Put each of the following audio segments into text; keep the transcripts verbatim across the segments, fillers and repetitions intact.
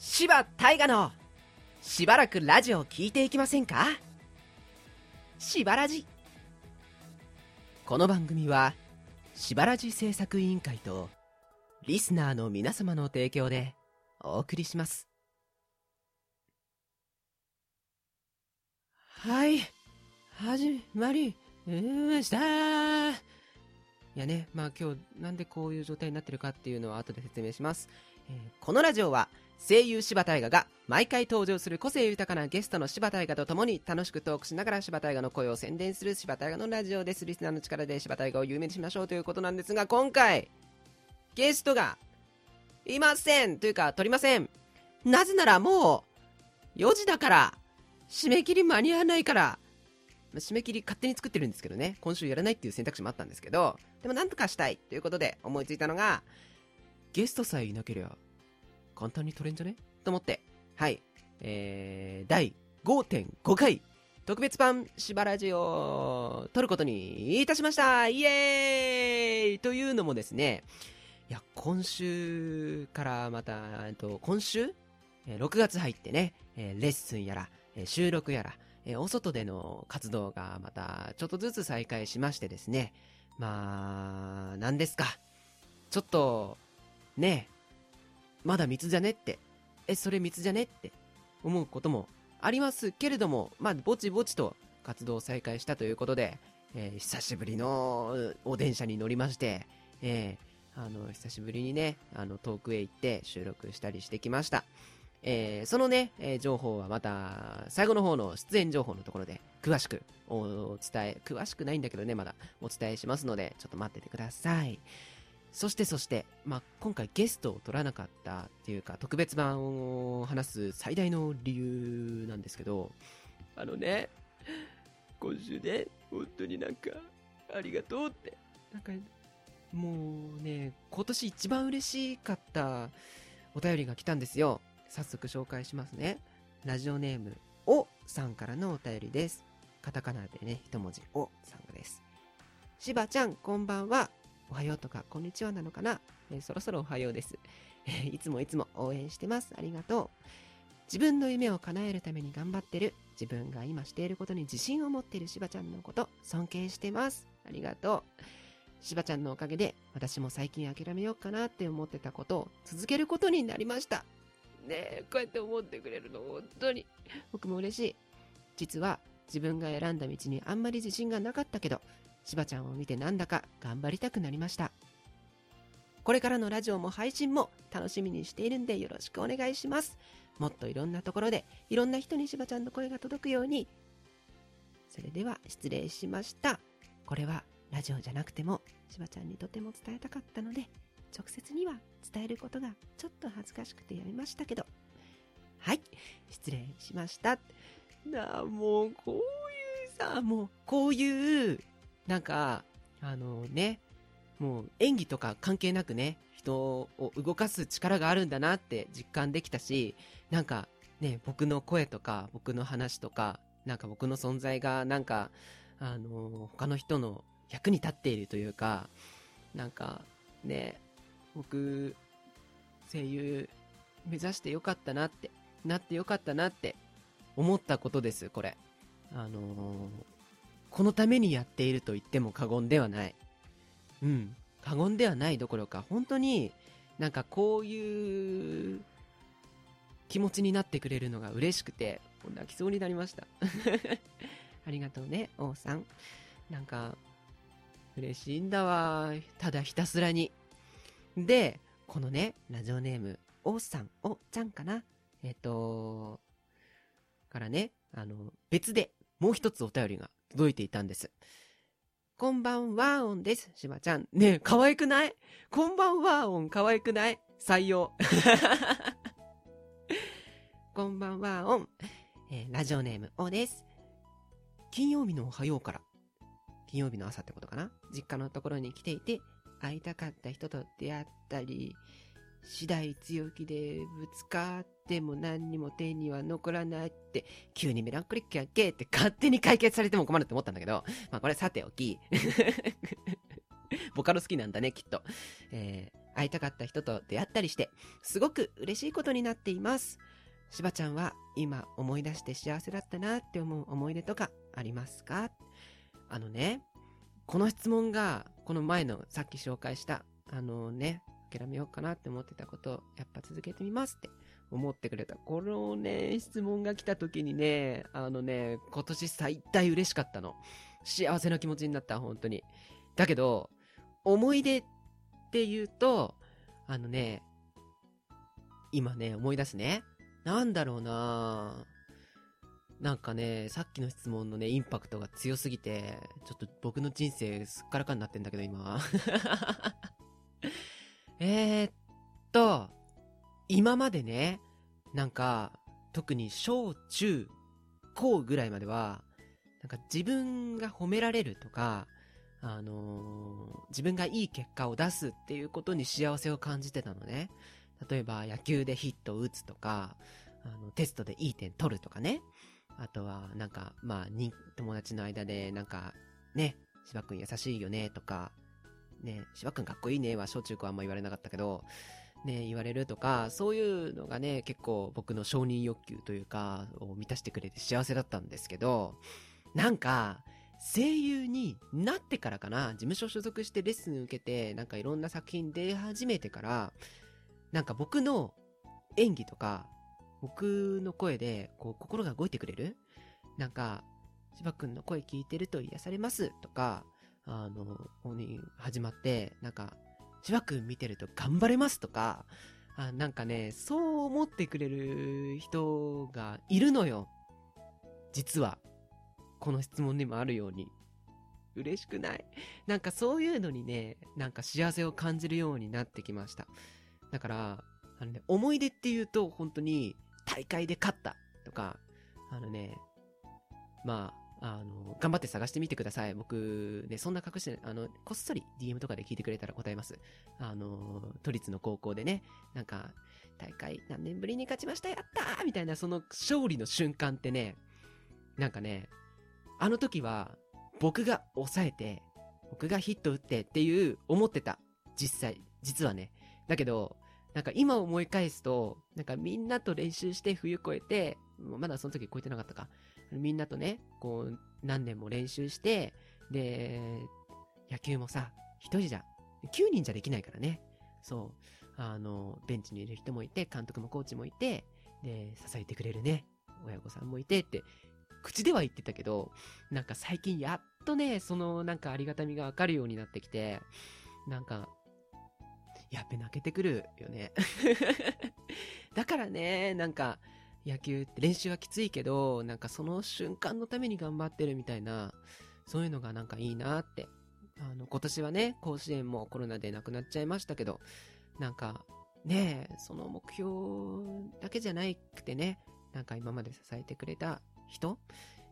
柴大河のしばらくラジオ聞いていきませんか。しばらじ。この番組はしばらじ制作委員会とリスナーの皆様の提供でお送りします。はい、始まりました。いやね、まあ今日なんでこういう状態になってるかっていうのは後で説明します。えー、このラジオは声優柴大河が毎回登場する個性豊かなゲストの柴大河と共に楽しくトークしながら柴大河の声を宣伝する柴大河のラジオです。リスナーの力で柴大河を有名にしましょうということなんですが、今回ゲストがいませんというか取りません。なぜならもうよじだから締め切り間に合わないから、締め切り勝手に作ってるんですけどね、今週やらないっていう選択肢もあったんですけど、でもなんとかしたいということで思いついたのが、ゲストさえいなければ簡単に取れんじゃねと思って、はい、えー、第 ごてんご 回特別版しばらじを撮ることにいたしました。イエーイ。というのもですね、いや今週からまた、えっと、今週ろくがつ入ってね、レッスンやら収録やらお外での活動がまたちょっとずつ再開しましてですね、まあ何ですか、ちょっとねえまだ密じゃねって、え、それ密じゃねって思うこともありますけれども、まあ、ぼちぼちと活動を再開したということで、えー、久しぶりのお電車に乗りまして、えー、あの、久しぶりにね、あの、遠くへ行って収録したりしてきました。えー、そのね、えー、情報はまた、最後の方の出演情報のところで、詳しくお伝え、詳しくないんだけどね、まだお伝えしますので、ちょっと待っててください。そしてそして、まあ、今回ゲストを取らなかったっていうか特別版を話す最大の理由なんですけど、あのね、今週ね本当になんかありがとうって、なんかもうね今年一番嬉しかったお便りが来たんですよ。早速紹介しますね。ラジオネームおさんからのお便りです。カタカナでね一文字おさんです。しばちゃんこんばんは、おはようとかこんにちはなのかな、えー、そろそろおはようです。えー、いつもいつも応援してます、ありがとう。自分の夢を叶えるために頑張ってる、自分が今していることに自信を持っているしばちゃんのこと尊敬してます、ありがとう。しばちゃんのおかげで私も最近諦めようかなって思ってたことを続けることになりましたね。えこうやって思ってくれるの本当に僕も嬉しい。実は自分が選んだ道にあんまり自信がなかったけど、しばちゃんを見てなんだか頑張りたくなりました。これからのラジオも配信も楽しみにしているんでよろしくお願いします。もっといろんなところでいろんな人にしばちゃんの声が届くように。それでは失礼しました。これはラジオじゃなくてもしばちゃんにとても伝えたかったので、直接には伝えることがちょっと恥ずかしくてやめましたけど、はい、失礼しました。なあ、もうこういうさ、もうこういうなんかあのね、もう演技とか関係なくね、人を動かす力があるんだなって実感できたし、なんかね、僕の声とか僕の話とか、なんか僕の存在がなんかあの他の人の役に立っているというか、なんかね、僕声優目指してよかったなってなってよかったなって思ったことです。これあのーこのためにやっていると言っても過言ではない。うん、過言ではないどころか、本当になんかこういう気持ちになってくれるのが嬉しくて、泣きそうになりました。ありがとうね、王さん。なんか嬉しいんだわ。ただひたすらに。で、このね、ラジオネーム王さん、おちゃんかな。えっとからね、あの別でもう一つお便りが届いていたんです。こんばんはオンです、しばちゃん。ねえ可愛くない？こんばんはオン可愛くない？採用。こんばんはオン、えー、ラジオネームオです。金曜日のおはようから、金曜日の朝ってことかな、実家のところに来ていて会いたかった人と出会ったり、次第強気でぶつかっても何にも手には残らないって、急にメランコリックやっけって勝手に解決されても困るって思ったんだけど、まあこれさておき。ボカロ好きなんだねきっと。えー、会いたかった人と出会ったりして、すごく嬉しいことになっています。しばちゃんは今思い出して幸せだったなって思う思い出とかありますか？あのね、この質問がこの前のさっき紹介したあのね、諦めようかなって思ってたことをやっぱ続けてみますって思ってくれたこのね質問が来た時にね、あのね今年最大嬉しかったの、幸せな気持ちになった、本当に。だけど思い出っていうとあのね今ね思い出すね、なんだろうな、なんかねさっきの質問のねインパクトが強すぎてちょっと僕の人生すっからかになってんだけど今えーっと今までねなんか特に小中高ぐらいまではなんか自分が褒められるとか、あのー、自分がいい結果を出すっていうことに幸せを感じてたのね。例えば野球でヒットを打つとか、あのテストでいい点取るとかね。あとはなんかまあに友達の間でなんかね、芝君優しいよねとかね、芝君かっこいいねは小中高あんま言われなかったけどね、言われるとか、そういうのがね結構僕の承認欲求というかを満たしてくれて幸せだったんですけど、なんか声優になってからかな、事務所所属してレッスン受けてなんかいろんな作品出始めてから、なんか僕の演技とか僕の声でこう心が動いてくれる、なんか芝君の声聞いてると癒されますとか、あのここに始まってなんか芝君見てると頑張れますとか、あなんかねそう思ってくれる人がいるのよ。実はこの質問にもあるように嬉しくない？なんかそういうのにねなんか幸せを感じるようになってきました。だからあの、ね、思い出っていうと本当に大会で勝ったとか、あのねまああの頑張って探してみてください。僕ねそんな隠してあのこっそり ディーエム とかで聞いてくれたら答えます。あの都立の高校でねなんか大会何年ぶりに勝ちました、やったーみたいな、その勝利の瞬間ってねなんかねあの時は僕が抑えて僕がヒット打ってっていう思ってた、実際実はね。だけどなんか今思い返すとなんかみんなと練習して冬越えて、まだその時越えてなかったか、みんなとねこう何年も練習して、で野球もさ一人じゃきゅうにんじゃできないからね、そうあのベンチにいる人もいて監督もコーチもいてで支えてくれるね親御さんもいてって口では言ってたけど、なんか最近やっとねそのなんかありがたみがわかるようになってきて、なんかやっべ泣けてくるよねだからねなんか野球って練習はきついけどなんかその瞬間のために頑張ってるみたいな、そういうのがなんかいいなって。あの今年はね甲子園もコロナでなくなっちゃいましたけど、なんかねその目標だけじゃなくてねなんか今まで支えてくれた人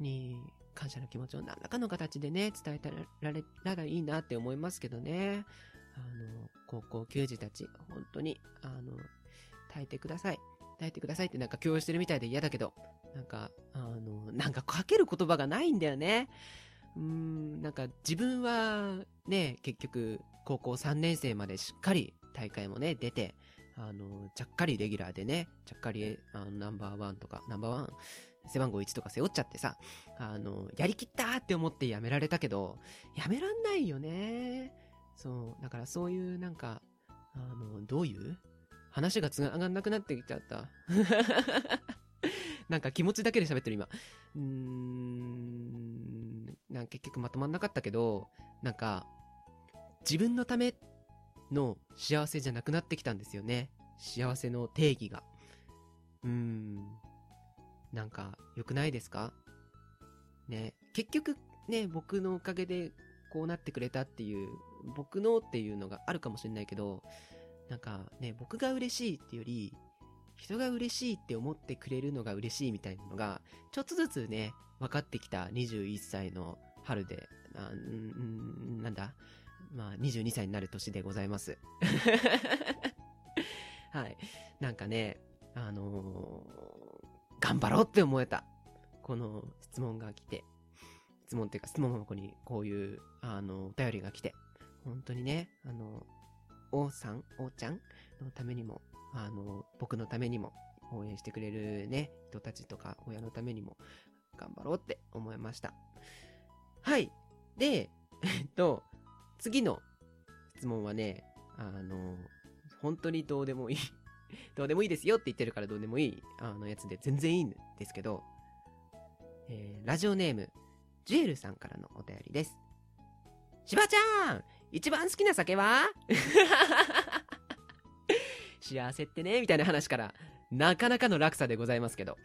に感謝の気持ちを何らかの形でね伝えたられたらいいなって思いますけどね。あの高校球児たち本当にあの耐えてください耐えてくださいってなんか強要してるみたいで嫌だけど、なんかあのなんかかける言葉がないんだよね。うーんなんか自分はね結局高校さんねん生までしっかり大会もね出て、あのちゃっかりレギュラーでねちゃっかりあのナンバーワンとかナンバーワン背番号いちとか背負っちゃってさ、あのやりきったって思ってやめられたけどやめらんないよね。そうだからそういうなんかあのどういう話がつながんなくなってきちゃったなんか気持ちだけで喋ってる今。うーんなんか結局まとまんなかったけど、なんか自分のための幸せじゃなくなってきたんですよね、幸せの定義が。うーんなんか良くないですかね。結局ね僕のおかげでこうなってくれたっていう僕のっていうのがあるかもしれないけど、なんかね僕が嬉しいってより人が嬉しいって思ってくれるのが嬉しいみたいなのがちょっとずつね分かってきたにじゅういっさいの春で、あんなんだまあにじゅうにさいになる年でございますはい、なんかねあのー、頑張ろうって思えた。この質問が来て質問っていうか質問箱にこういうあのお便りが来て本当にねあの王さん、王ちゃんのためにも、あの、僕のためにも、応援してくれるね、人たちとか、親のためにも、頑張ろうって思いました。はい。で、えっと、次の質問はね、あの、本当にどうでもいい。どうでもいいですよって言ってるからどうでもいい、あのやつで全然いいんですけど、えー、ラジオネーム、ジュエルさんからのお便りです。しばちゃん、一番好きな酒は幸せってね、みたいな話から、なかなかの落差でございますけど。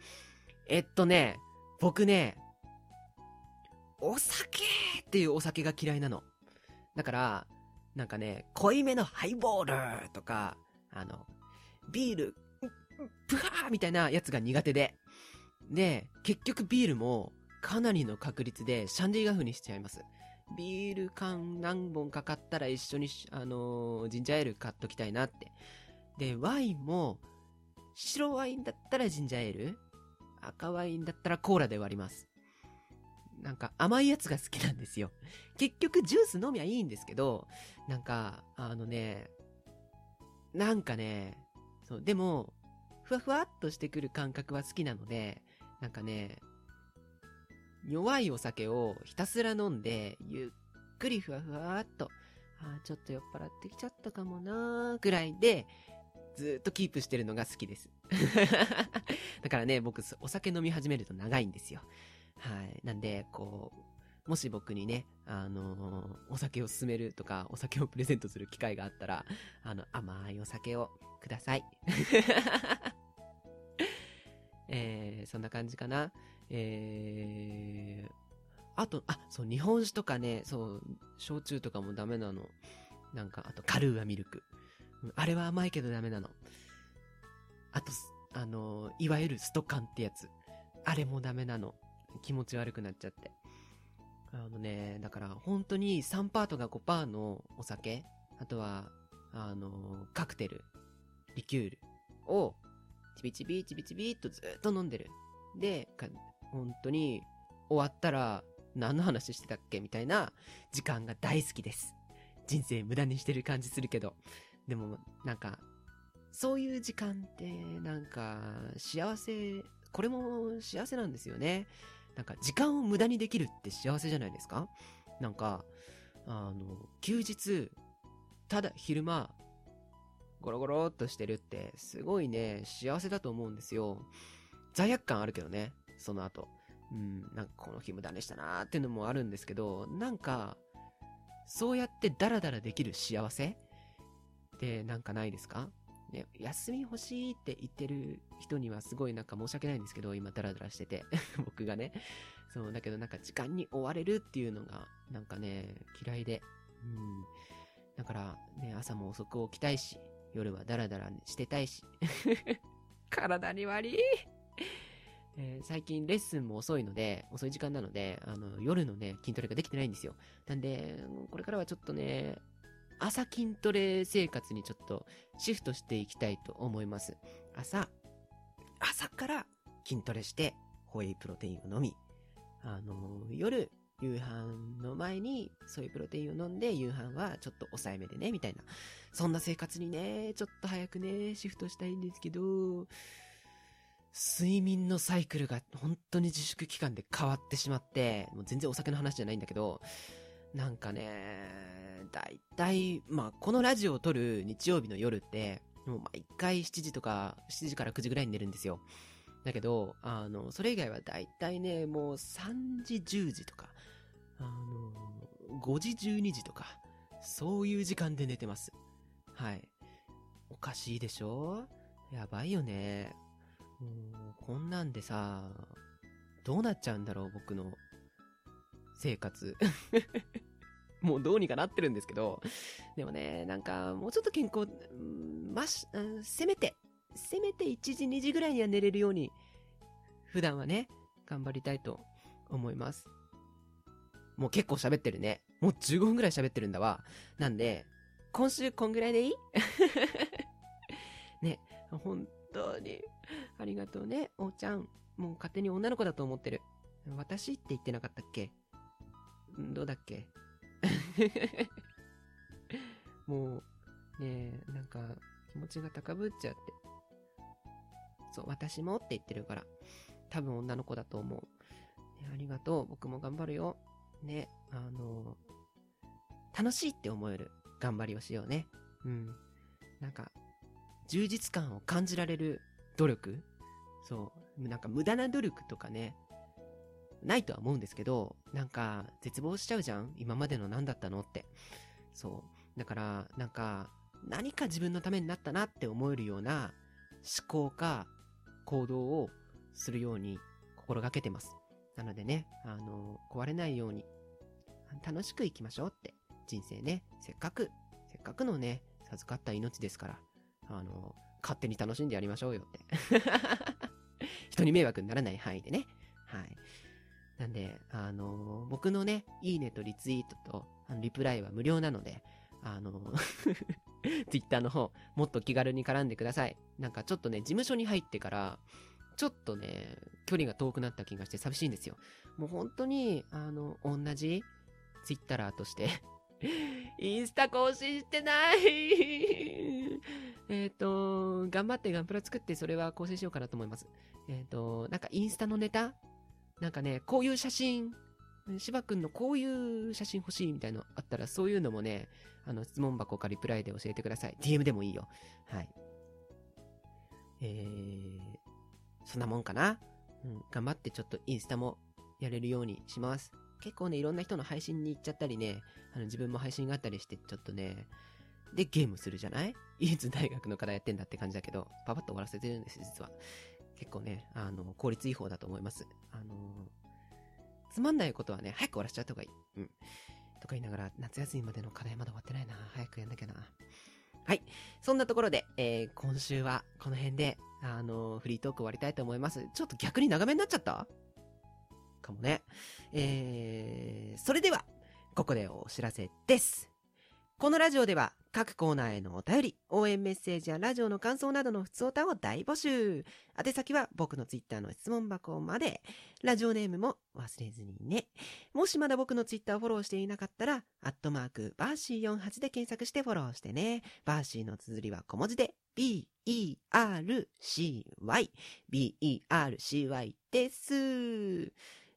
えっとね、僕ね、お酒っていうお酒が嫌いなの。だから、なんかね、濃いめのハイボールとか、あの、ビール、プハーみたいなやつが苦手で。で、結局ビールもかなりの確率でシャンディガフにしちゃいます。ビール缶何本か買ったら一緒に、あのー、ジンジャーエール買っときたいなって。で、ワインも、白ワインだったらジンジャーエール、赤ワインだったらコーラで割ります。なんか甘いやつが好きなんですよ。結局ジュース飲みゃいいんですけど、なんか、あのね、なんかね、そう、でも、ふわふわっとしてくる感覚は好きなので、なんかね、弱いお酒をひたすら飲んで、ゆっくりふわふわっと、あーちょっと酔っ払ってきちゃったかもなーぐらいで、ずっとキープしてるのが好きです。だからね、僕、お酒飲み始めると長いんですよ。はい。なんで、こう、もし僕にね、あのー、お酒を勧めるとか、お酒をプレゼントする機会があったら、あの、甘いお酒をください。えー、そんな感じかな。えー、あと、あ、そう、日本酒とかね、そう、焼酎とかもダメなの。なんか、あと、カルーアミルク。あれは甘いけどダメなの。あと、あの、いわゆるストカンってやつ。あれもダメなの。気持ち悪くなっちゃって。あのね、だから、本当にさんパーとかごパーのお酒、あとは、あの、カクテル、リキュールを、ちびちびちびちびっとずっと飲んでる。で、本当に終わったら何の話してたっけみたいな時間が大好きです。人生無駄にしてる感じするけど。でもなんかそういう時間ってなんか幸せ、これも幸せなんですよね。なんか時間を無駄にできるって幸せじゃないですか。なんかあの休日ただ昼間ゴロゴロっとしてるってすごいね幸せだと思うんですよ。罪悪感あるけどね、その後、うん、なんかこの日無駄にしたなーっていうのもあるんですけど、なんかそうやってダラダラできる幸せでなんかないですか、ね、休み欲しいって言ってる人にはすごいなんか申し訳ないんですけど、今ダラダラしてて僕がね、そうだけどなんか時間に追われるっていうのがなんかね嫌いで、うん、だからね朝も遅く起きたいし夜はダラダラしてたいし体に悪い、えー、最近レッスンも遅いので遅い時間なのであの夜のね筋トレができてないんですよ。なんでこれからはちょっとね朝筋トレ生活にちょっとシフトしていきたいと思います。朝、朝から筋トレして、ホエイプロテインを飲み、あのー、夜、夕飯の前に、ソイプロテインを飲んで、夕飯はちょっと抑えめでね、みたいな。そんな生活にね、ちょっと早くね、シフトしたいんですけど、睡眠のサイクルが本当に自粛期間で変わってしまって、もう全然お酒の話じゃないんだけど、なんかね、だいたい、まあ、このラジオを撮る日曜日の夜って、もう毎回しちじとか、しちじからくじぐらいに寝るんですよ。だけど、あの、それ以外はだいたいね、もうさんじ、じゅうじとか、あの、ごじ、じゅうにじとか、そういう時間で寝てます。はい。おかしいでしょ？やばいよね。もう、こんなんでさ、どうなっちゃうんだろう、僕の。生活もうどうにかなってるんですけど、でもねなんかもうちょっと健康まし、うん、せめてせめていちじにじぐらいには寝れるように普段はね頑張りたいと思います。もう結構喋ってるね。もうじゅうごふんぐらい喋ってるんだわ。なんで今週こんぐらいでいいね、本当にありがとうねおーちゃん。もう勝手に女の子だと思ってる。私って言ってなかったっけ、どうだっけもうねえ、なんか気持ちが高ぶっちゃって、そう私もって言ってるから、多分女の子だと思う、ね、ありがとう、僕も頑張るよね、あの楽しいって思える頑張りをしようね。うん、なんか充実感を感じられる努力、そうなんか無駄な努力とかねないとは思うんですけど、なんか絶望しちゃうじゃん、今までの何だったのって。そうだからなんか何か自分のためになったなって思えるような思考か行動をするように心がけてます。なのでね、あの壊れないように楽しく生きましょうって、人生ね、せっかくせっかくのね授かった命ですから、あの勝手に楽しんでやりましょうよって人に迷惑にならない範囲でね、はい。なんで、あのー、僕のね、いいねとリツイートと、あのリプライは無料なので、あのー、Twitter の方、もっと気軽に絡んでください。なんかちょっとね、事務所に入ってから、ちょっとね、距離が遠くなった気がして寂しいんですよ。もう本当に、あの、同じ Twitterer として、インスタ更新してないえっと、頑張ってガンプラ作って、それは更新しようかなと思います。えっと、なんかインスタのネタなんかね、こういう写真、芝くんのこういう写真欲しいみたいなのあったら、そういうのもね、あの、質問箱かリプライで教えてください。ディーエム でもいいよ。はい。えー、そんなもんかな。うん、頑張ってちょっとインスタもやれるようにします。結構ね、いろんな人の配信に行っちゃったりね、あの、自分も配信があったりして、ちょっとね、で、ゲームするじゃない？いつ大学の課題やってんだって感じだけど、パパッと終わらせてるんです、実は。結構ね、あの、効率違法だと思います。あの、つまんないことはね、早く終わらせちゃった方がいい。うん。とか言いながら、夏休みまでの課題まだ終わってないな。早くやんなきゃな。はい。そんなところで、えー、今週はこの辺で、あの、フリートーク終わりたいと思います。ちょっと逆に長めになっちゃったかもね。えー、それでは、ここでお知らせです。このラジオでは、各コーナーへのお便り、応援メッセージやラジオの感想などの普通歌を大募集。宛先は僕のツイッターの質問箱まで。ラジオネームも忘れずにね。もしまだ僕のツイッターをフォローしていなかったら、アットマークバーシーよんじゅうはちで検索してフォローしてね。バーシーの綴りは小文字で ビー イー アール シー ワイ ビー イー アール シー ワイ です。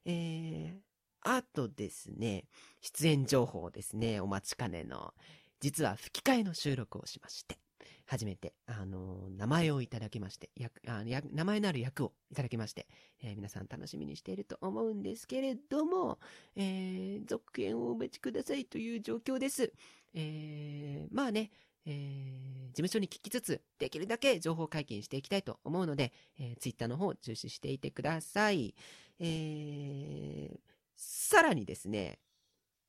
えー、あとですね、出演情報ですね、お待ちかねの。実は吹き替えの収録をしまして、初めて、あのー、名前をいただきまして、役あや名前のある役をいただきまして、えー、皆さん楽しみにしていると思うんですけれども、えー、続編をお待ちくださいという状況です。えー、まあね、えー、事務所に聞きつつ、できるだけ情報解禁していきたいと思うので、えー、ツイッターの方を注視していてください。えー、さらにですね、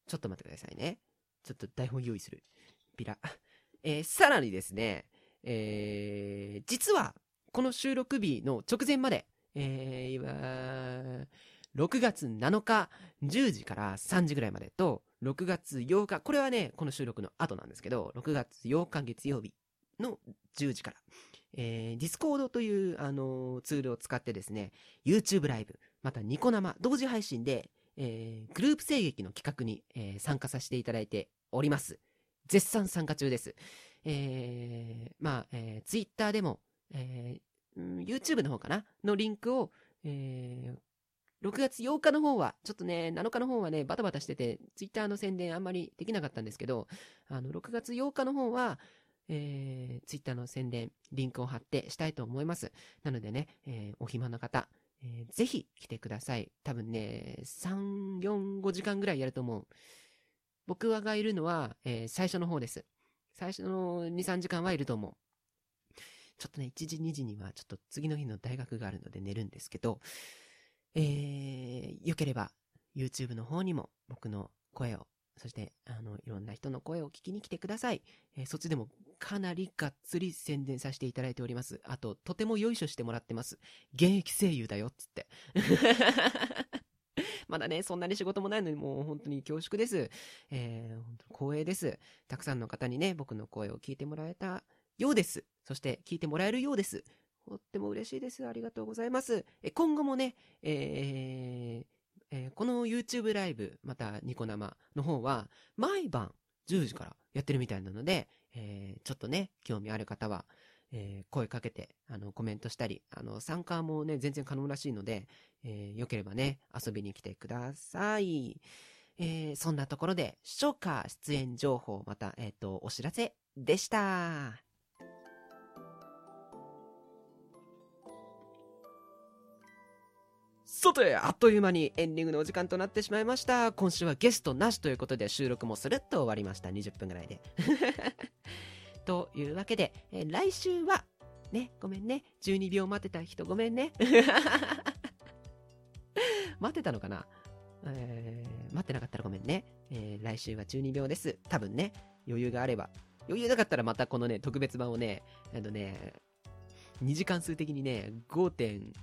ちょっと待ってくださいね。ちょっと台本用意する。ビラ。えー、さらにですね、えー、実は、この収録日の直前まで、えー、今、ろくがつなのかじゅうじからさんじぐらいまでと、ろくがつようか、これはね、この収録の後なんですけど、ろくがつようか月曜日のじゅうじから、えー、Discord という、あのー、ツールを使ってですね、YouTube ライブ、またニコ生、同時配信で、えー、グループ声劇の企画に、えー、参加させていただいております。絶賛参加中です。えー、まあ、えー、Twitter でも、えー、YouTube の方かなのリンクを、えー、ろくがつようかの方は、ちょっとね、なのかの方はね、バタバタしてて、Twitter の宣伝あんまりできなかったんですけど、あの、ろくがつようかの方は、えー、Twitter の宣伝、リンクを貼ってしたいと思います。なのでね、えー、お暇な方、えー、ぜひ来てください。多分ね、さん、よん、ごじかんぐらいやると思う。僕がいるのは、えー、最初の方です。最初のに、さんじかんはいると思う。ちょっとね、いちじ、にじにはちょっと次の日の大学があるので寝るんですけど、えー、よければ YouTube の方にも僕の声を、そしてあのいろんな人の声を聞きに来てください。えー、そっちでもかなりがっつり宣伝させていただいております。あととてもよいしょしてもらってます。現役声優だよっつってまだねそんなに仕事もないのにもう本当に恐縮です。えー、本当光栄です。たくさんの方にね僕の声を聞いてもらえたようです。そして聞いてもらえるようです。とっても嬉しいです。ありがとうございます。え今後もね、えーえー、この YouTube ライブまたニコ生の方は毎晩じゅうじからやってるみたいなので、えー、ちょっとね、興味ある方は、えー、声かけて、あの、コメントしたり、あの、参加もね、全然可能らしいので、えー、よければね、遊びに来てください。えー、そんなところで、視聴者出演情報、また、えっと、お知らせでした。さて、あっという間にエンディングのお時間となってしまいました。今週はゲストなしということで、収録もスルッと終わりました。にじゅっぷんぐらいで。というわけで、えー、来週は、ね、ごめんね。じゅうにびょう待てた人ごめんね。待てたのかな、えー、待ってなかったらごめんね、えー。来週はじゅうにびょうです。多分ね、余裕があれば。余裕なかったらまたこのね、特別版をね、あのね、にじかん数的にね、ごてん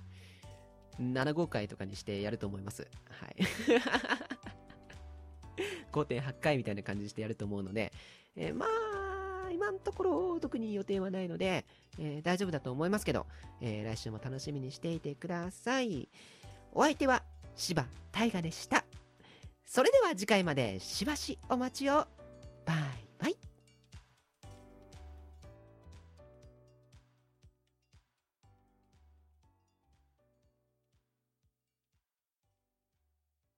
ななごかいとかにしてやると思います。はい。ごてんはちかいみたいな感じにしてやると思うので、えー、まあ、今のところ特に予定はないので、えー、大丈夫だと思いますけど、えー、来週も楽しみにしていてください。お相手は柴大河でした。それでは次回までしばしお待ちを。バイ。